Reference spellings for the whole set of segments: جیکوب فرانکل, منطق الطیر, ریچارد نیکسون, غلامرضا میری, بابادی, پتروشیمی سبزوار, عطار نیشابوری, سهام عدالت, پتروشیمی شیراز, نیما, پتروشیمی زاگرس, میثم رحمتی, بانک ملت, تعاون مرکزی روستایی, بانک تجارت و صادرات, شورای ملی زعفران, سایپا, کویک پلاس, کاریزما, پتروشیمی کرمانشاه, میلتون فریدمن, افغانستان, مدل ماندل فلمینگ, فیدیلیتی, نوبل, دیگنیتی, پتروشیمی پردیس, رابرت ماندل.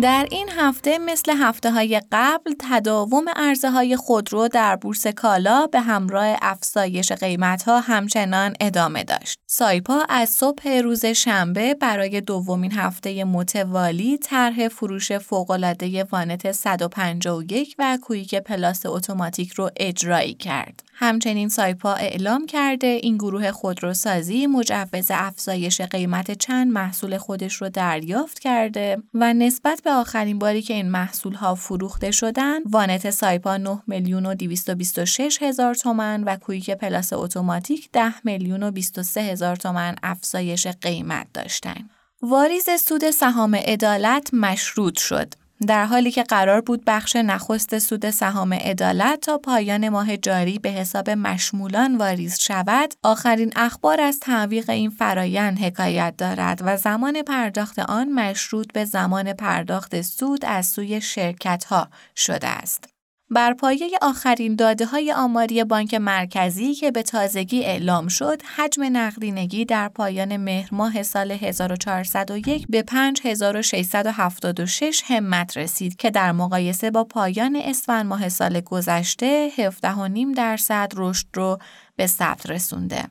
در این هفته مثل هفته‌های قبل تداوم عرضه‌های خودرو در بورس کالا به همراه افزایش قیمت‌ها همچنان ادامه داشت. سایپا از صبح روز شنبه برای دومین هفته متوالی طرح فروش فوق‌العاده وانت 151 و کویک پلاس اتوماتیک رو اجرایی کرد. همچنین سایپا اعلام کرده این گروه خودروسازی مجوز افزایش قیمت چند محصول خودش رو دریافت کرده و نسبت به آخرین باری که این محصول‌ها فروخته شدن، وانت سایپا 9,226,000 تومان و کویک پلاس اتوماتیک 10,023,000 تومان افزایش قیمت داشتند. واریز سود سهام عدالت مشروط شد. در حالی که قرار بود بخش نخست سود سهام عدالت تا پایان ماه جاری به حساب مشمولان واریز شود، آخرین اخبار از تعویق این فرایند حکایت دارد و زمان پرداخت آن مشروط به زمان پرداخت سود از سوی شرکت‌ها شده است. بر پایه آخرین داده‌های آماری بانک مرکزی که به تازگی اعلام شد، حجم نقدینگی در پایان مهر ماه سال 1401 به 5676 همت رسید که در مقایسه با پایان اسفند ماه سال گذشته 17.5% رشد رو به ثبت رسونده.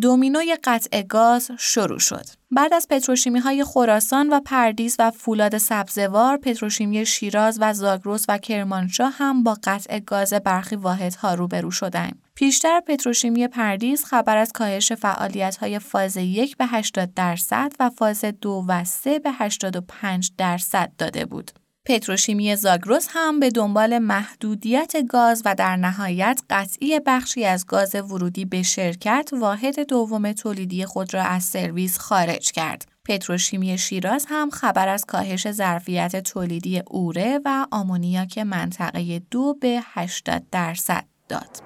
دومینوی قطع گاز شروع شد. بعد از پتروشیمی‌های خراسان و پردیس و فولاد سبزوار، پتروشیمی شیراز و زاگرس و کرمانشاه هم با قطع گاز برخی واحدها روبرو شدند. پیشتر پتروشیمی پردیس خبر از کاهش فعالیت‌های فاز 1 به 80% و فاز 2 و 3 به 85% داده بود. پتروشیمی زاگرس هم به دنبال محدودیت گاز و در نهایت قطعی بخشی از گاز ورودی به شرکت واحد دوم تولیدی خود را از سرویس خارج کرد. پتروشیمی شیراز هم خبر از کاهش ظرفیت تولیدی اوره و آمونیاک منطقه 2 به 80% داد.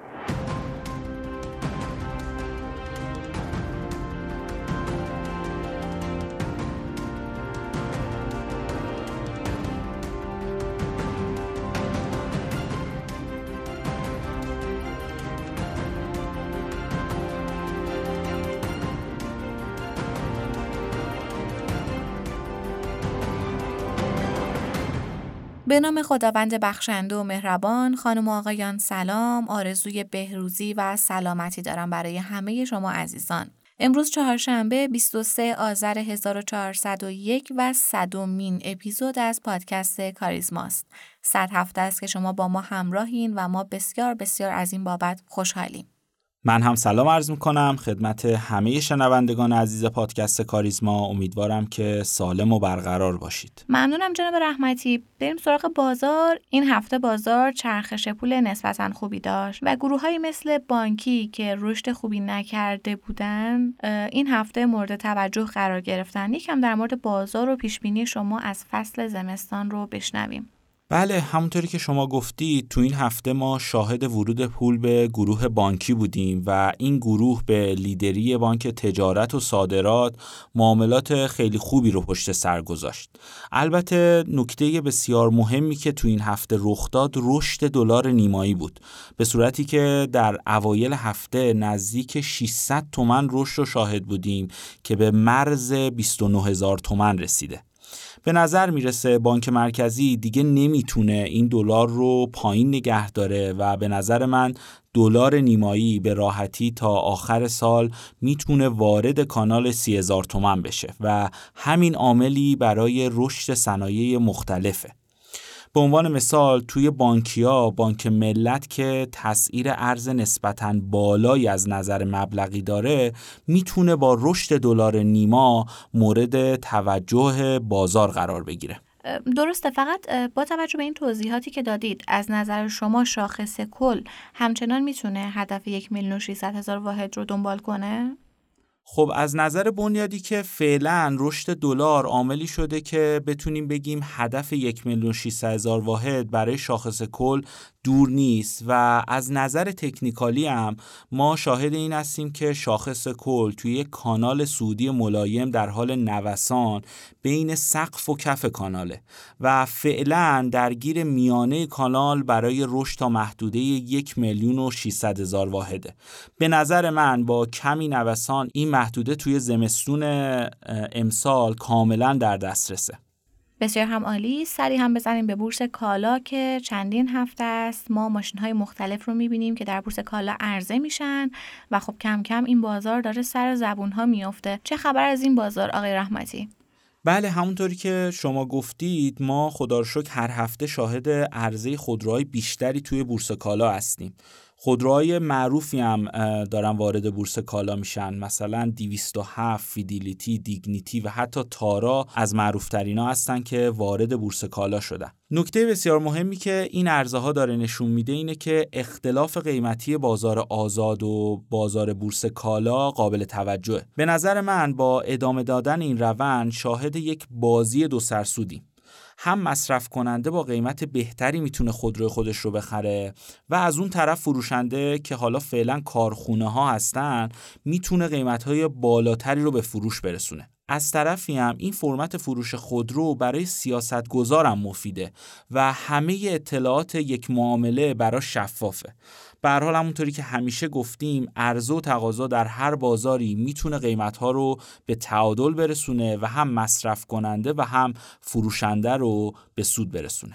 به نام خداوند بخشنده و مهربان. خانم و آقایان سلام، آرزوی بهروزی و سلامتی دارم برای همه شما عزیزان. امروز چهارشنبه 23 آذر 1401 و 100مین اپیزود از پادکست کاریزماست. 100 هفته است که شما با ما همراهین و ما بسیار بسیار از این بابت خوشحالیم. من هم سلام عرض میکنم خدمت همه شنوندگان عزیز پادکست کاریزما. امیدوارم که سالم و برقرار باشید. ممنونم جناب رحمتی. بریم سراغ بازار. این هفته بازار چرخش پول نسبتاً خوبی داشت و گروه‌هایی مثل بانکی که رشد خوبی نکرده بودن این هفته مورد توجه قرار گرفتن. یکم در مورد بازار و پیشبینی شما از فصل زمستان رو بشنویم. بله، همونطوری که شما گفتی تو این هفته ما شاهد ورود پول به گروه بانکی بودیم و این گروه به لیدری بانک تجارت و صادرات معاملات خیلی خوبی رو پشت سر گذاشت. البته نکته بسیار مهمی که تو این هفته رخ داد رشد دلار نیمایی بود، به صورتی که در اوایل هفته نزدیک 600 تومان رشد رو شاهد بودیم که به مرز 29000 تومان رسیده. به نظر میرسه بانک مرکزی دیگه نمیتونه این دلار رو پایین نگه داره و به نظر من دلار نیمایی به راحتی تا آخر سال میتونه وارد کانال 30,000 تومان بشه و همین عاملی برای رشد صنایع مختلفه. به عنوان مثال توی بانکیا بانک ملت که تسعیر ارز نسبتاً بالایی از نظر مبلغی داره میتونه با رشد دلار نیما مورد توجه بازار قرار بگیره. درسته، فقط با توجه به این توضیحاتی که دادید از نظر شما شاخص کل همچنان میتونه هدف 1,600,000 واحد رو دنبال کنه؟ خب از نظر بنیادی که فعلا رشد دلار عاملی شده که بتونیم بگیم هدف 1,600,000 واحد برای شاخص کل دور نیست و از نظر تکنیکالی هم ما شاهد این هستیم که شاخص کل توی یک کانال صعودی ملایم در حال نوسان بین سقف و کف کاناله و فعلا درگیر میانه کانال برای رشد تا محدوده 1,600,000 واحده. به نظر من با کمی نوسان این محدوده توی زمستون امسال کاملا در دسترسه. بسیار هم عالی. سری هم بزنیم به بورس کالا که چندین هفته است ما ماشین‌های مختلف رو می‌بینیم که در بورس کالا عرضه میشن و خب کم کم این بازار داره سر زبون‌ها میفته. چه خبر از این بازار آقای رحمتی؟ بله، همونطوری که شما گفتید ما خدا رو شکر هر هفته شاهد عرضه خودروهای بیشتری توی بورس کالا هستیم. خودروهای معروفی هم دارن وارد بورس کالا میشن، مثلا 207، فیدیلیتی، دیگنیتی و حتی تارا از معروفترینا هستن که وارد بورس کالا شدن. نکته بسیار مهمی که این ارزها داره نشون میده اینه که اختلاف قیمتی بازار آزاد و بازار بورس کالا قابل توجهه. به نظر من با ادامه دادن این روند شاهد یک بازی دو سرسودیم. هم مصرف کننده با قیمت بهتری میتونه خودروی خودش رو بخره و از اون طرف فروشنده که حالا فعلا کارخونه ها هستن میتونه قیمت‌های بالاتری رو به فروش برسونه. از طرفی هم این فرمت فروش خودرو برای سیاستگزارم مفیده و همه اطلاعات یک معامله برای شفافه. به هر حال همونطوری که همیشه گفتیم عرضه و تقاضا در هر بازاری میتونه قیمت‌ها رو به تعادل برسونه و هم مصرف کننده و هم فروشنده رو به سود برسونه.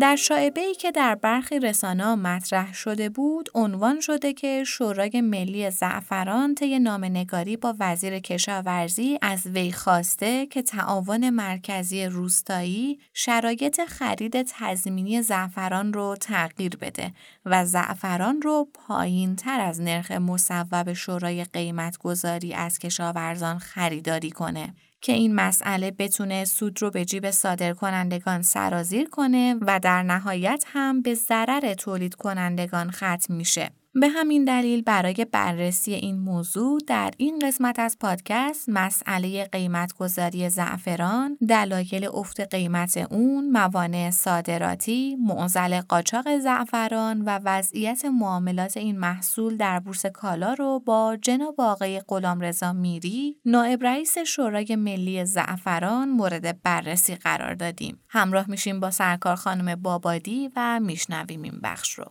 در شایعه‌ای که در برخی رسانه‌ها مطرح شده بود، عنوان شده که شورای ملی زعفران طی نامه‌نگاری با وزیر کشاورزی از وی خواسته که تعاون مرکزی روستایی شرایط خرید تضمینی زعفران رو تغییر بده و زعفران رو پایین‌تر از نرخ مصوب شورای قیمت‌گذاری از کشاورزان خریداری کنه، که این مسئله بتونه سود رو به جیب صادرکنندگان سرازیر کنه و در نهایت هم به ضرر تولید کنندگان ختم میشه. به همین دلیل برای بررسی این موضوع در این قسمت از پادکست مسئله قیمت‌گذاری زعفران، دلایل افت قیمت اون، موانع صادراتی، معضل قاچاق زعفران و وضعیت معاملات این محصول در بورس کالا رو با جناب آقای غلامرضا میری، نائب رئیس شورای ملی زعفران مورد بررسی قرار دادیم. همراه میشیم با سرکار خانم بابادی و میشنویم این بخش رو.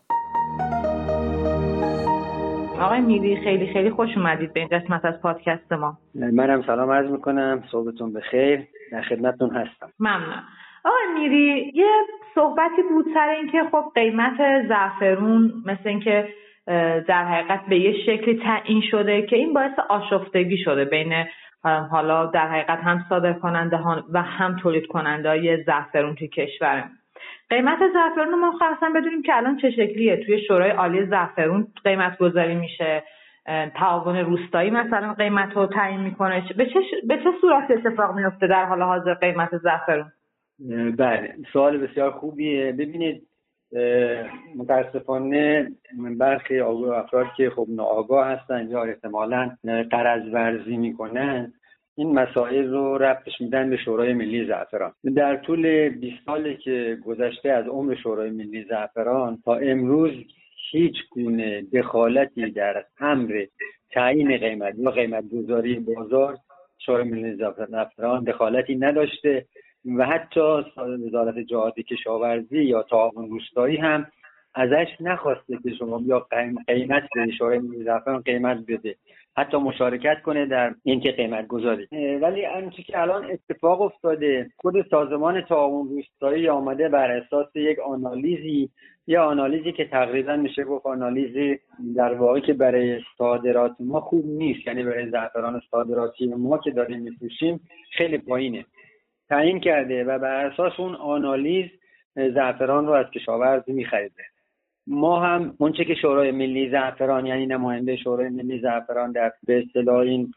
آقای میری خیلی خوش اومدید به این قسمت از پادکست ما. منم سلام عرض میکنم، صبحتون بخیر، در خدمتتون هستم. ممنون. آقای میری یه صحبتی بود سر اینکه خب قیمت زعفرون مثل اینکه در حقیقت به یه شکلی تعیین شده که این باعث آشفتگی شده بین حالا در حقیقت هم صادرکننده ها و هم تولید کننده های زعفرون توی کشور. قیمت زعفرون ما خاصاً بدونیم که الان چه شکلیه، توی شورای عالی زعفرون قیمت گذاری میشه، تعاون روستایی مثلا قیمت رو تعیین میکنه، به چه صورت اتفاق میفته در حال حاضر قیمت زعفرون؟ بله، سوال بسیار خوبیه. ببینید متاسفانه برخی افراد که خب ناآگاه هستن یا احتمالاً قرض ورزی میکنن این مسائل رو ربطش میدن به شورای ملی زعفران. در طول 20 سالی که گذشته از عمر شورای ملی زعفران تا امروز هیچ گونه دخالتی در امر تعیین قیمت یا قیمت‌گذاری بازار شورای ملی زعفران دخالتی نداشته و حتی وزارت جهاد کشاورزی یا تعاون روستایی هم ازش نخواسته که شما یا قیمت به شورای ملی زعفران قیمت بده، حتی مشارکت کنه در اینکه قیمت گذاری. ولی آنچه که الان اتفاق افتاده، خود سازمان تعاون روستایی آمده بر اساس یک آنالیزی، یه آنالیزی که تقریبا میشه گفت آنالیزی در واقع که برای صادرات ما خوب نیست، یعنی برای زعفران صادراتی ما که داریم میفروشیم خیلی پایینه، تعیین کرده و بر اساس اون آنالیز زعفران رو از کشاورز می‌خریده. ما هم اونچه که شورای ملی زعفران یعنی نماینده شورای ملی زعفران در به اصطلاح این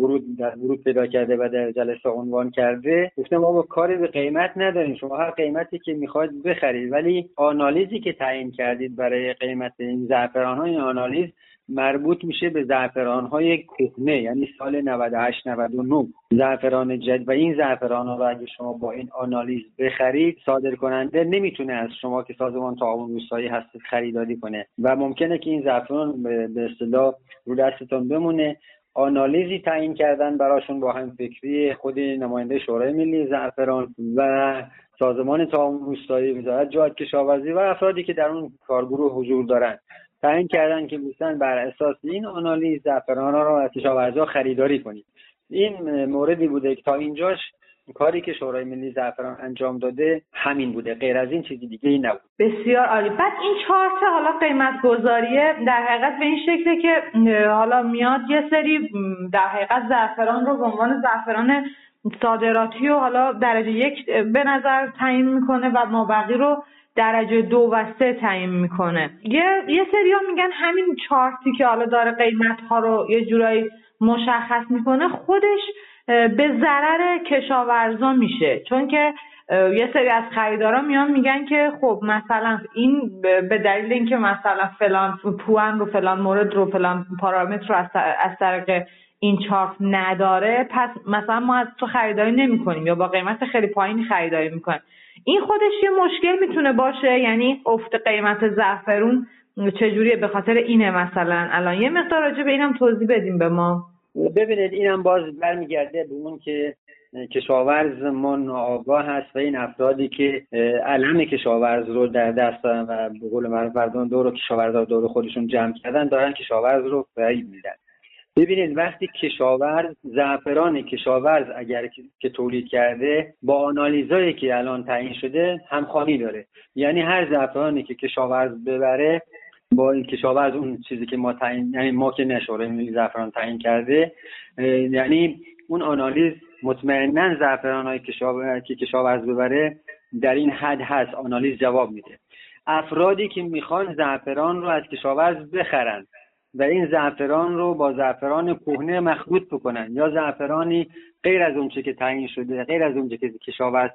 ورود پیدا کرده و در جلسه عنوان کرده، گفتم ما با کاری به قیمت نداریم، شما هر قیمتی که میخواید بخرید، ولی آنالیزی که تعیین کردید برای قیمت این زعفران ها، این آنالیز مربوط میشه به زعفران های کهنه، یعنی سال 98 99 زعفران جدید، و این زعفران ها اگه شما با این آنالیز بخرید، صادر کننده نمیتونه از شما که سازمان تعاون روستایی هستید خریداری کنه و ممکنه که این زعفران به اصطلاح رو دستتون بمونه. آنالیزی تعیین کردن براشون با هم فکری خود نماینده شورای ملی زعفران و سازمان تعاون روستایی، وزارت جهاد کشاورزی و افرادی که در اون کارگروه حضور دارن، تعیین کردن که می‌خوان بر اساس این آنالیز زعفران را از کشاورزا خریداری کنید. این موردی بوده که تا اینجاش کاری که شورای ملی زعفران انجام داده همین بوده، غیر از این چیزی دیگه‌ای نبود. بسیار عالی. بعد این چارت حالا قیمت گذاریه در حقیقت به این شکله که حالا میاد یه سری در حقیقت زعفران رو به عنوان زعفران صادراتی و حالا درجه یک به نظر تعیین میکنه و مابقی رو درجه 2 و 3 تعیین میکنه. یه سری ها میگن همین چارتی که حالا داره قیمت ها رو یه جورایی مشخص میکنه خودش به ضرر کشاورزا میشه، چون که یه سری از خریدارا میان میگن که خب مثلا این به دلیل اینکه مثلا فلان پوان رو فلان مورد رو فلان پارامتر رو از طریق این چارت نداره، پس مثلا ما از تو خریداری نمی کنیم یا با قیمت خیلی پایینی خریداری میکنیم. این خودش یه مشکل میتونه باشه، یعنی افت قیمت زعفرون چجوریه؟ به خاطر اینه مثلا؟ الان یه مقدار راجع به اینم توضیح بدیم به ما. ببینید اینم باز برمیگرده به اون که کشاورز ما ناآگاه هست و این افرادی که علم کشاورز رو در دست دارن و به قول معروف مردم دور کشاورز رو دور خودشون جمع کردن، دارن کشاورز رو فریب میدن. ببینید وقتی کشاورز زعفران کشاورز اگر که تولید کرده با آنالیزایی که الان تعیین شده همخوانی داره، یعنی هر زعفرانی که کشاورز ببره با این کشاورز اون چیزی که ما تعیین، یعنی ما که شورای ملی زعفران تعیین کرده، یعنی اون آنالیز مطمئناً زعفران‌های که کشاورز ببره در این حد هست، آنالیز جواب میده. افرادی که میخوان زعفران رو از کشاورز بخرن و این زعفران رو با زعفران کهنه مخلوط بکنن یا زعفرانی غیر از اونچه که تعیین شده، غیر از اونچه که کشاورز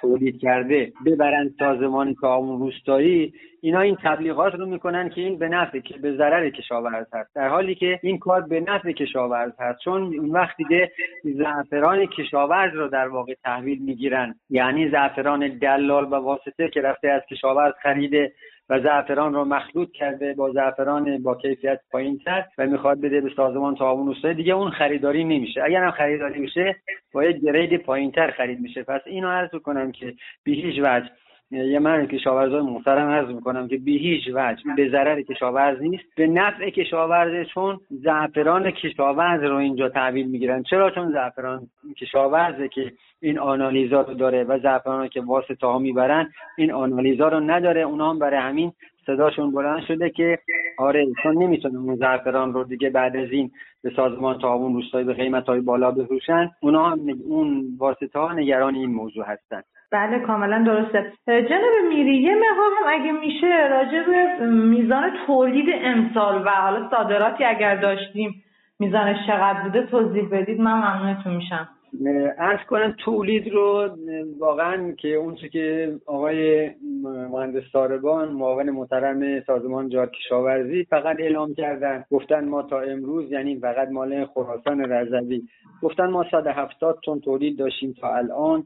تولید کرده ببرن سازمان تعاون روستایی، اینا این تبلیغات رو میکنن که این به نفع که به ضرر کشاورز هست، در حالی که این کار به نفع کشاورز هست، چون اون وقت دیگه زعفران کشاورز رو در واقع تحویل میگیرن، یعنی زعفران دلال و واسطه که رفته از کشاورز خریده و زعفران رو مخلوط کرده با زعفران با کیفیت پایین‌تر و میخواد بده به سازمان تعاون روستایی، دیگه اون خریداری نمیشه. اگر هم خریداری میشه با یک گرید پایین‌تر خرید میشه. پس اینو عرض می‌کنم که به هیچ وجه، یه من کشاورزای محترم عرض می‌کنم که به هیچ وجه به ضرر کشاورز نیست، به نفع کشاورز، چون زعفران کشاورز رو اینجا تحویل میگیرن. چرا؟ چون زعفران کشاورزه که این آنالیزا رو داره و زعفرانی که واسطه ها میبرن این آنالیزا رو نداره. اونا هم برای همین صداشون بلند شده که آره چون نمیتونه اون زعفران رو دیگه بعد از این به سازمان تعاون روستایی به قیمت‌های بالا بفروشن، اونا هم اون واسطه ها نگران این موضوع هستن. بله کاملا درسته. جناب میری یه مقدار هم اگه میشه راجع به میزان تولید امسال و حالا صادراتی اگر داشتیم میزانش چقدر بوده توضیح بدید، من ممنونتون میشم. عرض کنم تولید رو واقعا که اونچه که آقای مهندس ساربان معاون محترم سازمان جهاد کشاورزی فقط اعلام کردن، گفتن ما تا امروز، یعنی فقط مال خراسان رضوی، گفتن ما 170 تن تولید داشتیم تا الان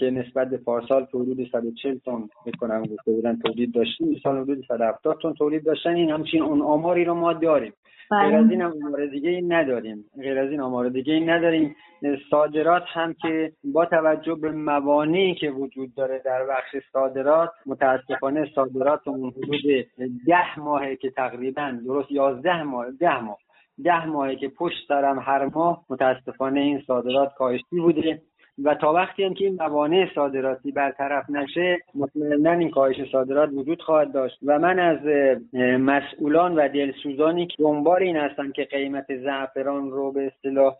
که نسبت به پارسال حدود 140 تن میکنم گفته بودن تولید داشتیم، امسال حدود 170 تن تولید داشتن. این همچین اون آماری رو ما داریم. غیر از این آمار دیگه ای نداریم. صادرات هم که با توجه به موانعی که وجود داره در بخش صادرات، متاسفانه صادرات اون حدود 10 ماهه که تقریبا درست 10 ماهه که پشت سرم هر ماه متاسفانه این صادرات کاهشی بوده و تا وقتی هم که این موانع صادراتی برطرف نشه مطمئنا این کاهش صادرات وجود خواهد داشت. و من از مسئولان و دلسوزانی که دنبال این هستن که قیمت زعفران رو به اصطلاح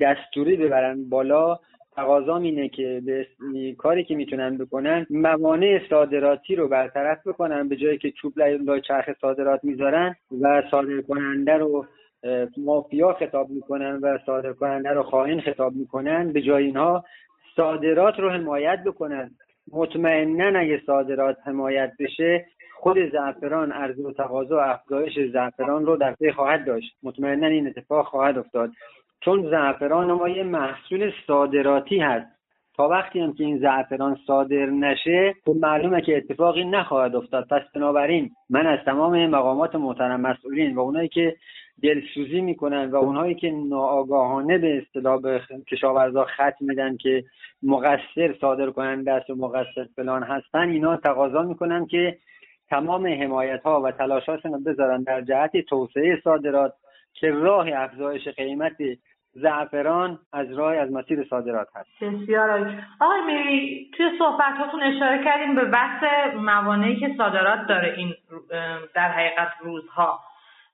دستوری ببرن بالا، تقاضام اینه که کاری که میتونن بکنن موانع صادراتی رو برطرف بکنن، به جایی که چوب لای چرخ صادرات میذارن و صادرکننده رو مافیا خطاب میکنن و صادرکننده رو خائن خطاب میکنن، به جای اینها صادرات رو حمایت بکنن. مطمئناً اگه صادرات حمایت بشه خود زعفران عرضه و تقاضا و افزایش زعفران رو در پی خواهد داشت. مطمئناً این اتفاق خواهد افتاد، چون زعفران ما یه محصول صادراتی هست. تا وقتی هم که این زعفران صادر نشه خب معلومه که اتفاقی نخواهد افتاد. پس بنابراین من از تمام مقامات محترم مسئولین و اونایی که دلسوزی میکنن و اونایی که ناآگاهانه به اصطلاح کشاورزا خط میدن که مقصر صادرکننده است و مقصر فلان هستن، اینا تقاضا میکنن که تمام حمایت ها و تلاشاشون رو بذارن در جهت توسعه صادرات، که راه افزایش قیمت زعفران از مسیر صادرات هست. بسیار عالی. آقای میری، توی صحبتاتون اشاره کردیم به بحث موانعی که صادرات داره این در حقیقت روزها.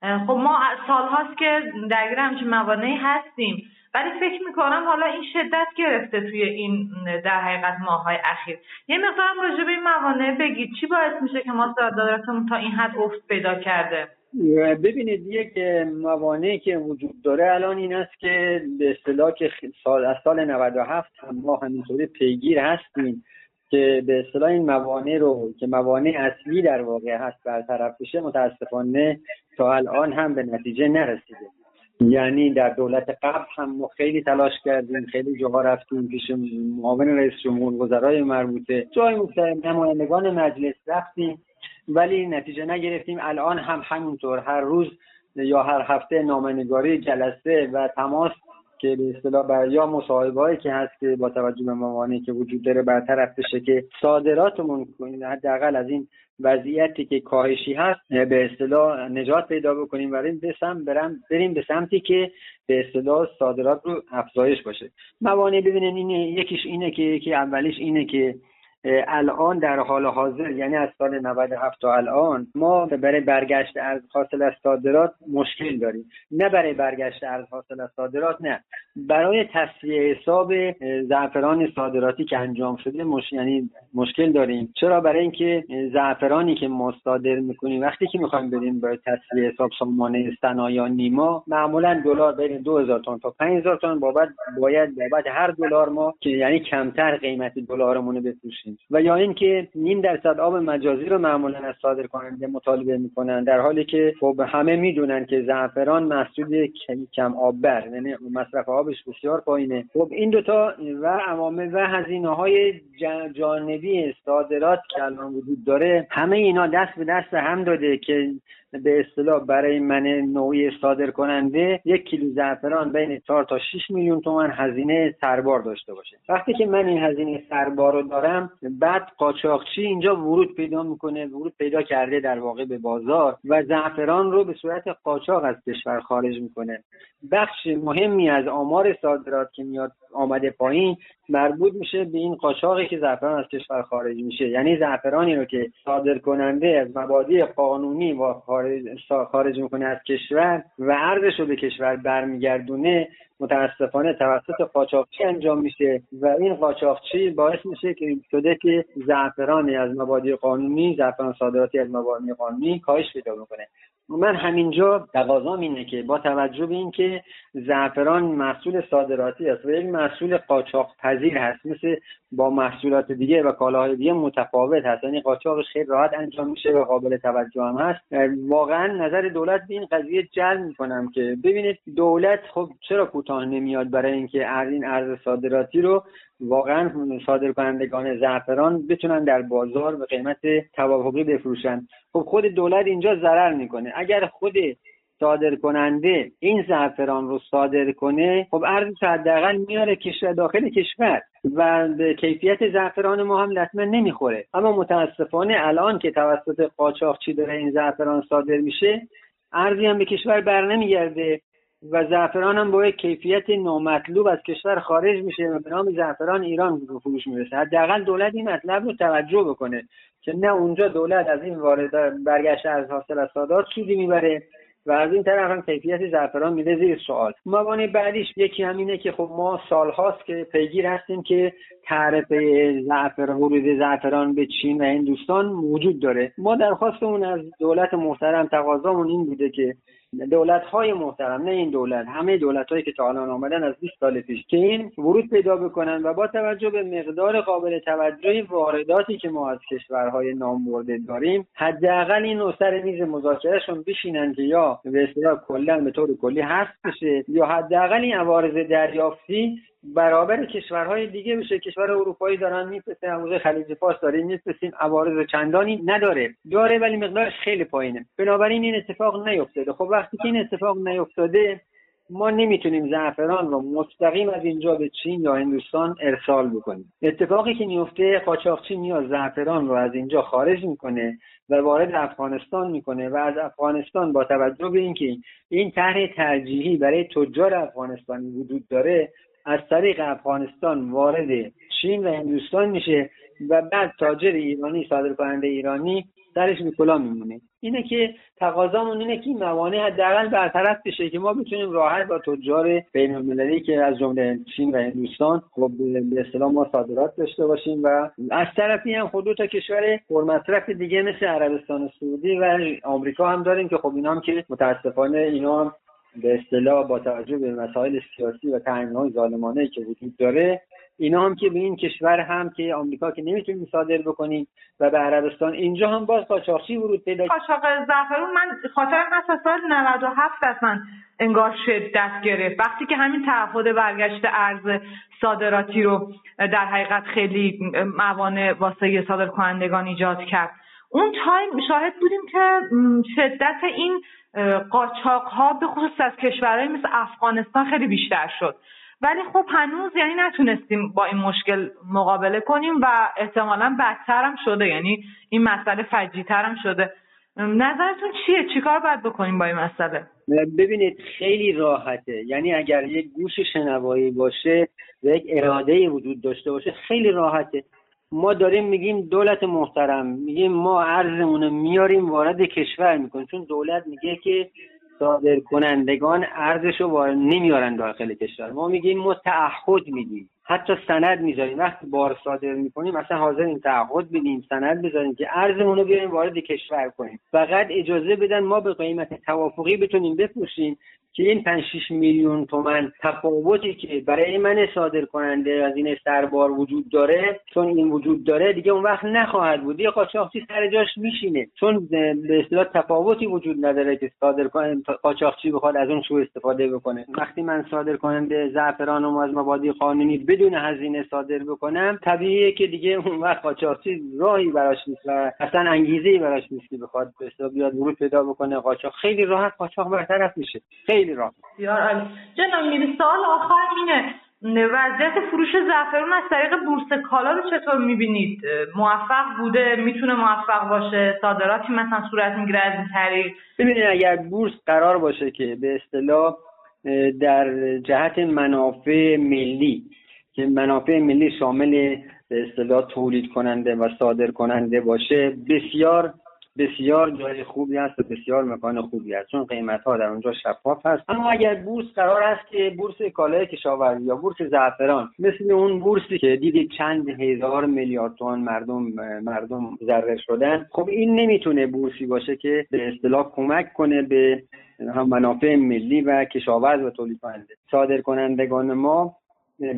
خب ما سال‌هاست که درگیر همچین موانعی هستیم، ولی فکر میکنم حالا این شدت گرفته توی این در حقیقت ماه‌های اخیر. یه مقدارم راجع به این موانع بگید، چی باعث میشه که ما صادراتمون تا این حد افت پیدا کرده؟ ببینید، یک موانعی که وجود داره الان این است که به اصطلاح که از سال 97 ما همینطوری پیگیر هستیم که به اصطلاح این موانع رو که موانع اصلی در واقع هست برطرف بشه، متاسفانه تا الان هم به نتیجه نرسیده. یعنی در دولت قبل هم ما خیلی تلاش کردیم، خیلی جاها رفتیم، پیش معاون رئیس جمهور، وزرای مربوطه، جای نمایندگان مجلس رفتیم ولی نتیجه نگرفتیم. الان هم همونطور هر روز یا هر هفته نامه‌نگاری، جلسه و تماس که به اصطلاح یا مصاحبه‌ای که هست که با توجه به موانعی که وجود داره برطرف بشه که صادراتمون حداقل از این وضعیتی که کاهشی هست به اصطلاح نجات پیدا بکنیم، بریم به سمتی که به اصطلاح صادرات رو افزایش باشه. موانع ببینید یکی اولیش اینه که الان در حال حاضر، یعنی از سال 97 تا الان، ما برای برگشت ارز حاصل از صادرات مشکل داریم. نه برای برگشت ارز حاصل از صادرات، نه برای تصفیه حساب زعفران صادراتی که انجام شده یعنی مشکل داریم. چرا؟ برای اینکه زعفرانی که ما صادر میکنیم وقتی که میخوایم بریم برای تصفیه حساب سامانه ثنا یا نیما، معمولا دلار بین 2000 تومان تا 5000 تومان باید هر دلار ما که یعنی کمتر قیمت دلارمون رو بفروشیم، و یا این که 0.5% آب مجازی رو معمولا از صادرکننده مطالبه میکنن، در حالی که خب همه میدونن که زعفران محصول کم آببر، یعنی مصرف آبش بسیار پایینه. خب این دوتا و عوامل و هزینه‌های جانبی صادرات که الان وجود داره، همه اینا دست به دست هم داده که به اصطلاح برای من نوعی صادرکننده یک کیلو زعفران بین 4 تا 6 میلیون تومان هزینه سربار داشته باشه. وقتی که من این هزینه سربار رو دارم، بعد قاچاقچی اینجا ورود پیدا کرده در واقع به بازار و زعفران رو به صورت قاچاق از کشور خارج میکنه. بخش مهمی از آمار صادرات که میاد آمده پایین مربوط میشه به این قاچاقی که زعفران از کشور خارج میشه. یعنی زعفرانی رو که صادرکننده از مبادی قانونی و خارج میکنه از کشور و عرضش رو به کشور برمیگردونه، متاسفانه توسط قاچاقچی انجام میشه و این قاچاقچی باعث میشه که زعفرانی از مبادی قانونی، زعفران صادراتی از مبادی قانونی کاهش پیدا میکنه. من همینجا تقاضام اینه که با توجه به این که زعفران محصول صادراتی است و یک محصول قاچاق پذیر هست، مثل با محصولات دیگه و کالاهای دیگه متفاوت هست، یعنی قاچاقش خیلی راحت انجام میشه و قابل توجه هم هست، واقعا نظر دولت به این قضیه جلب میکنم که ببینید دولت خب چرا کوتاه نمیاد برای اینکه این ارز صادراتی رو واقعا صادرکنندگان زعفران بتونن در بازار به قیمت توافقی بفروشن. خب خود دولت اینجا ضرر میکنه. اگر خود صادرکننده این زعفران رو صادر کنه، خب ارزش حداقل میاره کشور، داخل کشور، و به کیفیت زعفران ما هم لطمه نمیخوره. اما متاسفانه الان که توسط قاچاقچی داره این زعفران صادر میشه، ارزی هم به کشور برنمیگرده و زعفران هم با یک کیفیت نامطلوب از کشور خارج میشه و به نام زعفران ایران به فروش میرسه. حداقل دولت این مطلب رو توجه بکنه که نه اونجا دولت از این وارد برگشت از حاصل از صادرات سودی میبره و از این طرف هم کیفیت زعفران میره زیر سوال. موانع بعدیش یکی همینه که خب ما سالهاست که پیگیر هستیم که تعرفه زعفران ورود زعفران به چین و هندوستان وجود داره. ما درخواستمون از دولت محترم، تقاضامون این بوده که دولت‌های محترم، نه این دولت، همه دولت‌هایی که تا الان آمدن از 20 سال پیش، که این ورود پیدا بکنن و با توجه به مقدار قابل توجه وارداتی که ما از کشورهای نامبرده داریم، حداقل اینو سر میز مذاکرهشون بشینن که یا به اصطلاح کلا به طور کلی حذف بشه یا حداقل این عوارض دریافتی برابر کشورهای دیگه بشه. کشور اروپایی دارن میپسن، حوزه خلیج فارس داریم میپسیم، عوارض چندانی نداره، داره ولی مقدارش خیلی پایینه. بنابراین این اتفاق نیفتاده. خب وقتی که این اتفاق نیفتاده، ما نمیتونیم زعفران رو مستقیم از اینجا به چین یا هندوستان ارسال بکنیم. اتفاقی که میفته، قاچاقچی میاد زعفران رو از اینجا خارج میکنه و وارد افغانستان میکنه و از افغانستان با توجه به اینکه این طرح ترجیحی برای تجار افغانستانی وجود داره، از طریق افغانستان وارد چین و هندوستان میشه و بعد تاجر ایرانی، صادرکننده ایرانی درش میکلا میمونه. اینه که تقاضامون اینه که موانع حداقل برطرف بشه که ما بتونیم راحت با تجار بین‌المللی که از جمله چین و هندوستان خب به اصطلاح ما صادرات داشته باشیم و از طرفی هم خود دو تا کشور پرمصرف دیگه مثل عربستان سعودی و آمریکا هم داریم که خب اینا هم که متاسفانه اینا هم به اصطلاح با توجه به مسائل سیاسی و تحریم‌های ظالمانه‌ای که وجود داره، اینا هم که به این کشور هم که آمریکا که نمیتونیم صادر بکنیم و به عربستان، اینجا هم باز قاچاقچی ورود پیدا. قاچاق زعفران من خاطرم هست سال 97 اصلا انگار شدت گرفت، وقتی که همین تعهد برگشت ارز صادراتی رو در حقیقت خیلی موانع واسه صادرکنندگان ایجاد کرد. اون تایم شاهد بودیم که شدت این قاچاق ها به خصوص از کشورهای مثل افغانستان خیلی بیشتر شد، ولی خب هنوز یعنی نتونستیم با این مشکل مقابله کنیم و احتمالاً بدتر هم شده، یعنی این مسئله فجیع‌تر هم شده. نظرتون چیه؟ چیکار باید بکنیم با این مسئله؟ ببینید خیلی راحته، یعنی اگر یک گوش شنوایی باشه و یک اراده وجود داشته باشه خیلی راحته. ما داریم میگیم دولت محترم، میگیم ما ارزمون میاریم وارد کشور میکنیم، چون دولت میگه که صادر کنندگان ارزشو وارد نمیارن داخل کشور. ما میگیم ما تعهد میدیم، حتی سند میذاریم وقتی بار صادر میکنیم، مثلا حاضر این تعهد بدیم، سند بذاریم که ارزمون رو بیاریم وارد کشور کنیم، فقط اجازه بدن ما به قیمت توافقی بتونیم بفروشیم که این 5-6 میلیون تومان تفاوتی که برای من صادر کننده از این سربار وجود داره، چون این وجود داره دیگه اون وقت نخواهد بود، یه قاچاقچی سر جاش میشینه، چون به اصطلاح تفاوتی وجود نداره که صادر کننده قاچاقچی بخواد از اون سوء استفاده بکنه. وقتی من صادر کننده زعفرانم از مبادی قانونی بدون هزینه صادر بکنم، طبیعیه که دیگه اون وقت قاچاقچی راهی براش نیست و اصلا انگیزه‌ای براش نیست که بخواد به اصطلاح بیاد ورود پیدا بکنه. قاچاق خیلی راحت قاچاق برطرف میشه. جناب میری، سال آخر اینه، وضعیت فروش زعفران از طریق بورس کالا رو چطور میبینید؟ موفق بوده؟ میتونه موفق باشه؟ صادراتی مثلا صورت میگیره از این طریق؟ ببینید اگر بورس قرار باشه که به اصطلاح در جهت منافع ملی، که منافع ملی شامل به اصطلاح تولید کننده و صادر کننده باشه، بسیار جای خوبی هست و بسیار مکان خوبی هست، چون قیمت‌ها در اونجا شفاف هست. اما اگر بورس قرار است که بورس کالای کشاورزی یا بورس زعفران، مثل اون بورسی که دیدید چند هزار میلیارد تومان مردم ذره شدن، خب این نمیتونه بورسی باشه که به اصطلاح کمک کنه به هم منافع ملی و کشاورز و تولید کننده. صادر کنندگان ما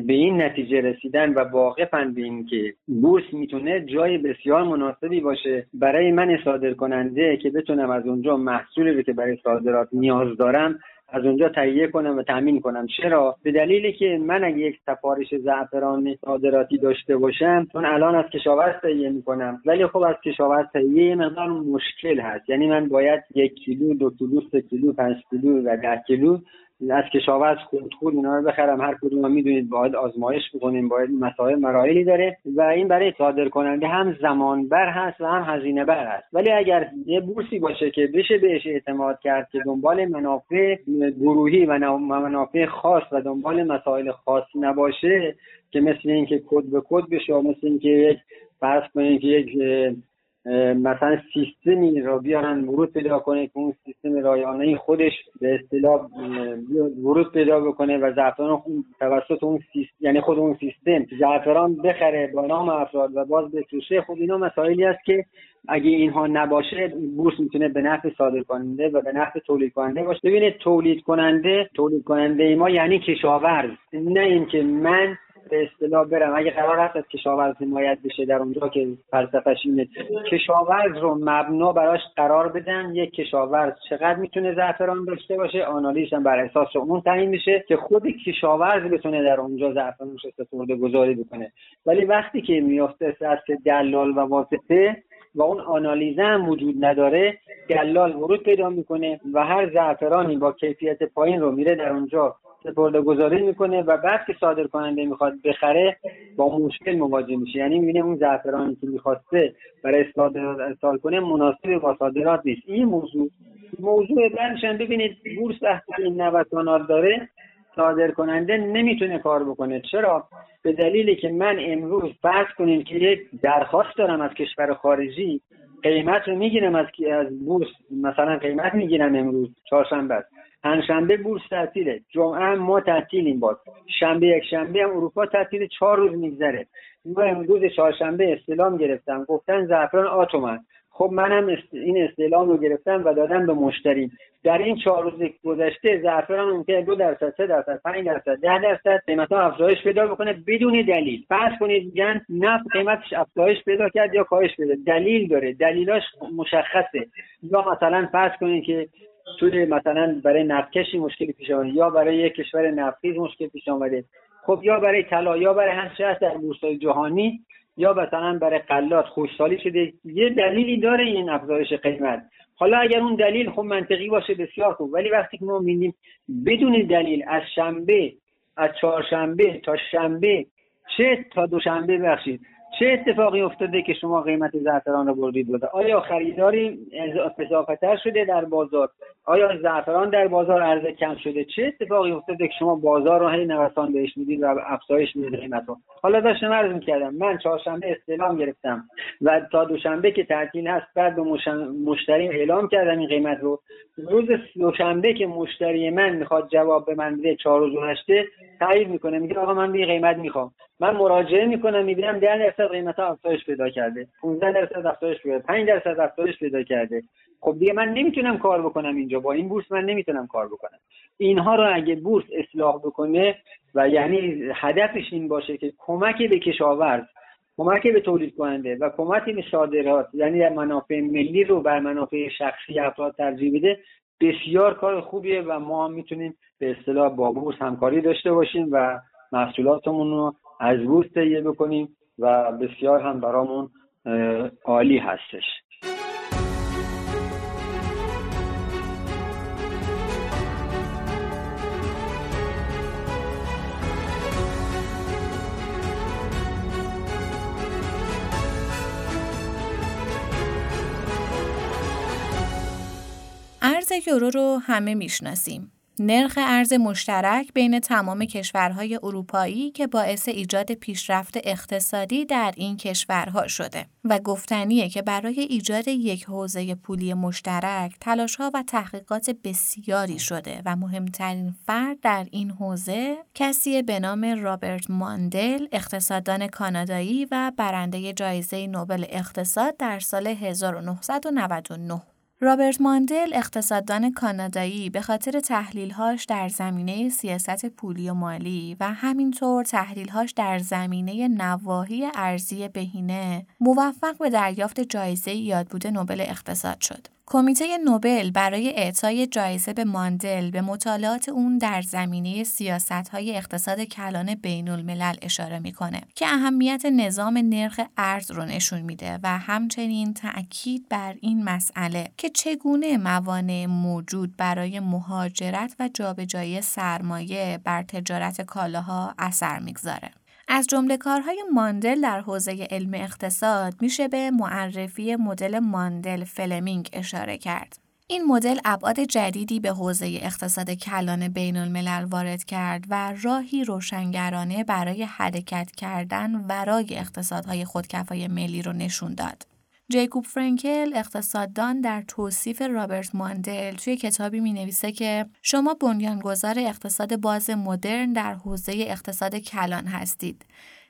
به این نتیجه رسیدن و واقفاً به این که بورس میتونه جای بسیار مناسبی باشه برای من صادر کننده که بتونم از اونجا محصولی رو که برای صادرات نیاز دارم از اونجا تهیه کنم و تامین کنم. چرا؟ به دلیلی که من اگه یک سفارش زعفران صادراتی داشته باشم، چون الان از کشاورز تهیه میکنم، ولی خب از کشاورز تهیه یه مقدار مشکل هست، یعنی من باید 1 کیلو، 2 کیلو، 3 کیلو، 5 کیلو و 10 کیلو از کشاورز خود اینا رو بخرم. هر کدوم میدونید باید آزمایش بکنیم، باید مسائل مراحلی داره و این برای صادر کننده هم زمان بر هست و هم هزینه بر هست. ولی اگر یه بورسی باشه که بشه بهش اعتماد کرد که دنبال منافع گروهی و منافع خاص و دنبال مسائل خاص نباشه، که مثل اینکه کد به کد بشه، مثل اینکه فرض کنید که یک مثلا سیستمی را بیارن ورود پیدا کنه که اون سیستم رایانه‌ای خودش به اصطلاح ورود پیدا بکنه و زعفران توسط اون سیستم، یعنی خود اون سیستم زعفران بخره با نام افراد و باز بفروشه. خب اینا مسائلی است که اگه اینها نباشه بورس میتونه به نفع صادر کننده و به نفع تولید کننده باشه. ببینید تولید کننده ما یعنی کشاورز، نه اینکه من به اصطلاح برم اگه قرار هست از کشاورز حمایت بشه، در اونجا که فلسفه‌ش اینه کشاورز رو مبنا براش قرار بدن، یک کشاورز چقدر میتونه زعفران داشته باشه آنالیزش هم بر اساس اون تعیین میشه که خود کشاورز بتونه در اونجا زعفرانش استفاده گذاری بکنه. ولی وقتی که میافته سر دلال و واسطه و اون آنالیزه هم وجود نداره، دلال ورود پیدا میکنه و هر زعفرانی با کیفیت پایین رو میره در اونجا سپرده گذاری میکنه و بعد که صادر کننده میخواد بخره با مشکل مواجه میشه، یعنی میبینه اون زعفرانی که میخواسته برای صادرات ارسال کنه مناسب با صادرات نیست. این موضوع برشن. ببینید بورس وقتی این نوسانات داره صادر کننده نمیتونه کار بکنه. چرا؟ به دلیلی که من امروز فرض کنین که یک درخواست دارم از کشور خارجی، قیمت رو میگیرم از بورس، مثلا قیمت میگیرم امروز چهارشنبه، پنجشنبه بورس تعطیله، جمعه ما تعطیلیم، باز شنبه یک شنبه هم اروپا تعطیله، 4 روز میگذره. ما امروز چهارشنبه استعلام گرفتم گفتن زعفران آتومن، خب منم این استعلام رو گرفتم و دادم به مشتری. در این 4 روز گذشته زعفران ممکنه 2%، 3%، 5%، 10% قیمت ها افزایش پیدا بکنه بدون دلیل. فرض کنید میگن نفت قیمتش افزایش پیدا کرد یا کاهش پیدا، دلیل داره، دلیلاش مشخصه. یا مثلا فرض کنید که توی مثلا برای نفتکشی مشکلی پیش اومده یا برای یک کشور نفتخیز مشکل پیش اومده، خب یا برای طلا یا برای هر چیز در بورس‌های جهانی یا مثلا برای غلات خوشحالی شده، یه دلیلی داره این افزایش قیمت. حالا اگر اون دلیل خب منطقی باشه بسیار خوب، ولی وقتی که ما می‌بینیم بدون دلیل از شنبه، از چهارشنبه تا شنبه، چه تا دوشنبه بخشید، چه اتفاقی افتاده که شما قیمت زعفران رو بردید بالا؟ آیا خریداری اضافه‌تر شده در بازار؟ آیا زعفران در بازار عرض کم شده؟ چه اتفاقی افتاده که شما بازار رو هی نوسان بهش میدید و افزایش میدید قیمت رو؟ حالا داشتم عرض می‌کردم من چهارشنبه استعلام گرفتم و تا دوشنبه که تعطیل هست بعد به مشتری اعلام کردم این قیمت رو. روز دوشنبه که مشتری من میخواد جواب به من بده 4/8 تایید میکنه، میگه آقا من این قیمت میخوام. من مراجعه میکنم میبینم 10% قیمت ها افزایش پیدا کرده، 15% افزایش پیدا، 5% افزایش پیدا کرده. خب دیگه من نمیتونم کار بکنم، اینجا با این بورس من نمیتونم کار بکنم. اینها رو اگه بورس اصلاح بکنه و یعنی هدفش این باشه که کمک به کشاورز، کمک به تولید کننده و کمک به صادرات، یعنی منافع ملی رو بر منافع شخصی افراد ترجیح بده، بسیار کار خوبیه و ما هم میتونیم به اصطلاح با بورس همکاری داشته باشیم و محصولاتمون رو از بورس تهیه بکنیم و بسیار هم برامون عالی هستش. ارز یورو رو همه میشناسیم. نرخ ارز مشترک بین تمام کشورهای اروپایی که باعث ایجاد پیشرفت اقتصادی در این کشورها شده و گفتنیه که برای ایجاد یک حوزه پولی مشترک تلاش‌ها و تحقیقات بسیاری شده و مهمترین فرد در این حوزه کسی به نام رابرت ماندل، اقتصاددان کانادایی و برنده جایزه نوبل اقتصاد در سال 1999. رابرت ماندل، اقتصاددان کانادایی، به خاطر تحلیل‌هاش در زمینه سیاست پولی و مالی و همینطور تحلیل‌هاش در زمینه نواحی ارزی بهینه، موفق به دریافت جایزه یادبود نوبل اقتصاد شد. کمیته نوبل برای اعطای جایزه به ماندل به مطالعات اون در زمینه سیاست‌های اقتصاد کلان بین‌الملل اشاره می‌کنه که اهمیت نظام نرخ ارز رو نشون میده و همچنین تأکید بر این مسئله که چگونه موانع موجود برای مهاجرت و جابجایی سرمایه بر تجارت کالاها اثر می‌گذاره. از جمله کارهای ماندل در حوزه علم اقتصاد میشه به معرفی مدل ماندل فلمینگ اشاره کرد. این مدل ابعاد جدیدی به حوزه اقتصاد کلان بین‌الملل وارد کرد و راهی روشنگرانه برای حرکت کردن ورای اقتصادهای خودکفای ملی رو نشون داد. جیکوب فرانکل اقتصاددان در توصیف رابرت ماندل توی کتابی می‌نویسه که شما بنیانگذار اقتصاد باز مدرن در حوزه اقتصاد کلان هستید.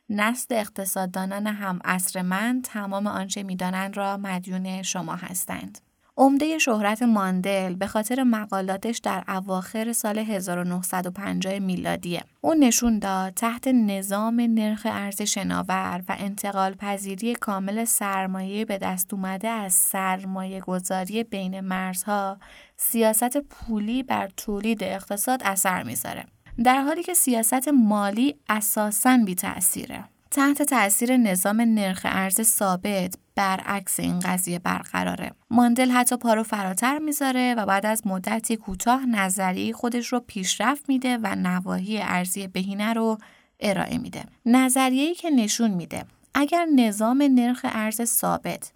نسل اقتصاددانان هم عصر من تمام آنچه می‌دانند را مدیون شما هستند. عمده شهرت ماندل به خاطر مقالاتش در اواخر سال 1950 میلادیه. اون نشون داد تحت نظام نرخ ارز شناور و انتقال پذیری کامل سرمایه به دست اومده از سرمایه گذاری بین مرزها، سیاست پولی بر تولید اقتصاد اثر میذاره، در حالی که سیاست مالی اساساً بی تأثیره. تحت تأثیر نظام نرخ ارز ثابت برعکس این قضیه برقراره. ماندل حتی پا رو فراتر میذاره و بعد از مدتی کوتاه نظریه خودش رو پیشرفت میده و نواحی ارزی بهینه رو ارائه میده. نظریه‌ای که نشون میده اگر نظام نرخ ارز ثابت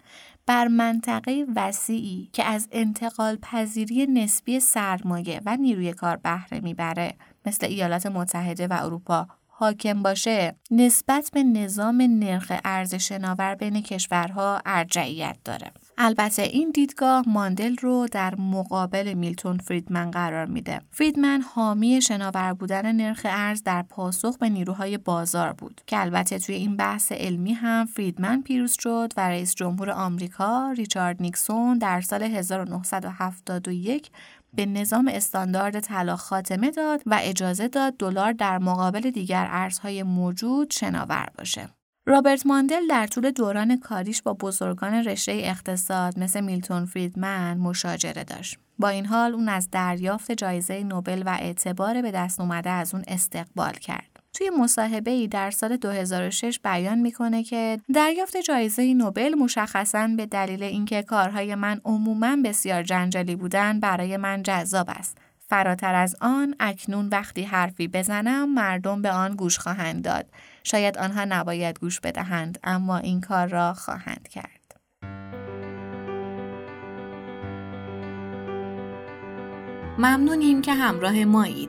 بر منطقه وسیعی که از انتقال پذیری نسبی سرمایه و نیروی کار بهره میبره، مثل ایالات متحده و اروپا حاکم باشه، نسبت به نظام نرخ ارز شناور بین کشورها ارجحیت داره. البته این دیدگاه ماندل رو در مقابل میلتون فریدمن قرار میده. فریدمن حامی شناور بودن نرخ ارز در پاسخ به نیروهای بازار بود که البته توی این بحث علمی هم فریدمن پیروز شد و رئیس جمهور آمریکا ریچارد نیکسون در سال 1971 به نظام استاندارد طلا خاتمه داد و اجازه داد دلار در مقابل دیگر ارزهای موجود شناور باشه. رابرت ماندل در طول دوران کاریش با بزرگان رشته اقتصاد مثل میلتون فریدمن مشاجره داشت. با این حال اون از دریافت جایزه نوبل و اعتبار به دست اومده از اون استقبال کرد. توی مصاحبه‌ای در سال 2006 بیان می‌کنه که دریافت جایزه نوبل مشخصاً به دلیل اینکه کارهای من عموماً بسیار جنجالی بودن برای من جذاب است. فراتر از آن، اکنون وقتی حرفی بزنم مردم به آن گوش خواهند داد. شاید آنها نباید گوش بدهند، اما این کار را خواهند کرد. ممنونیم که همراه مایید.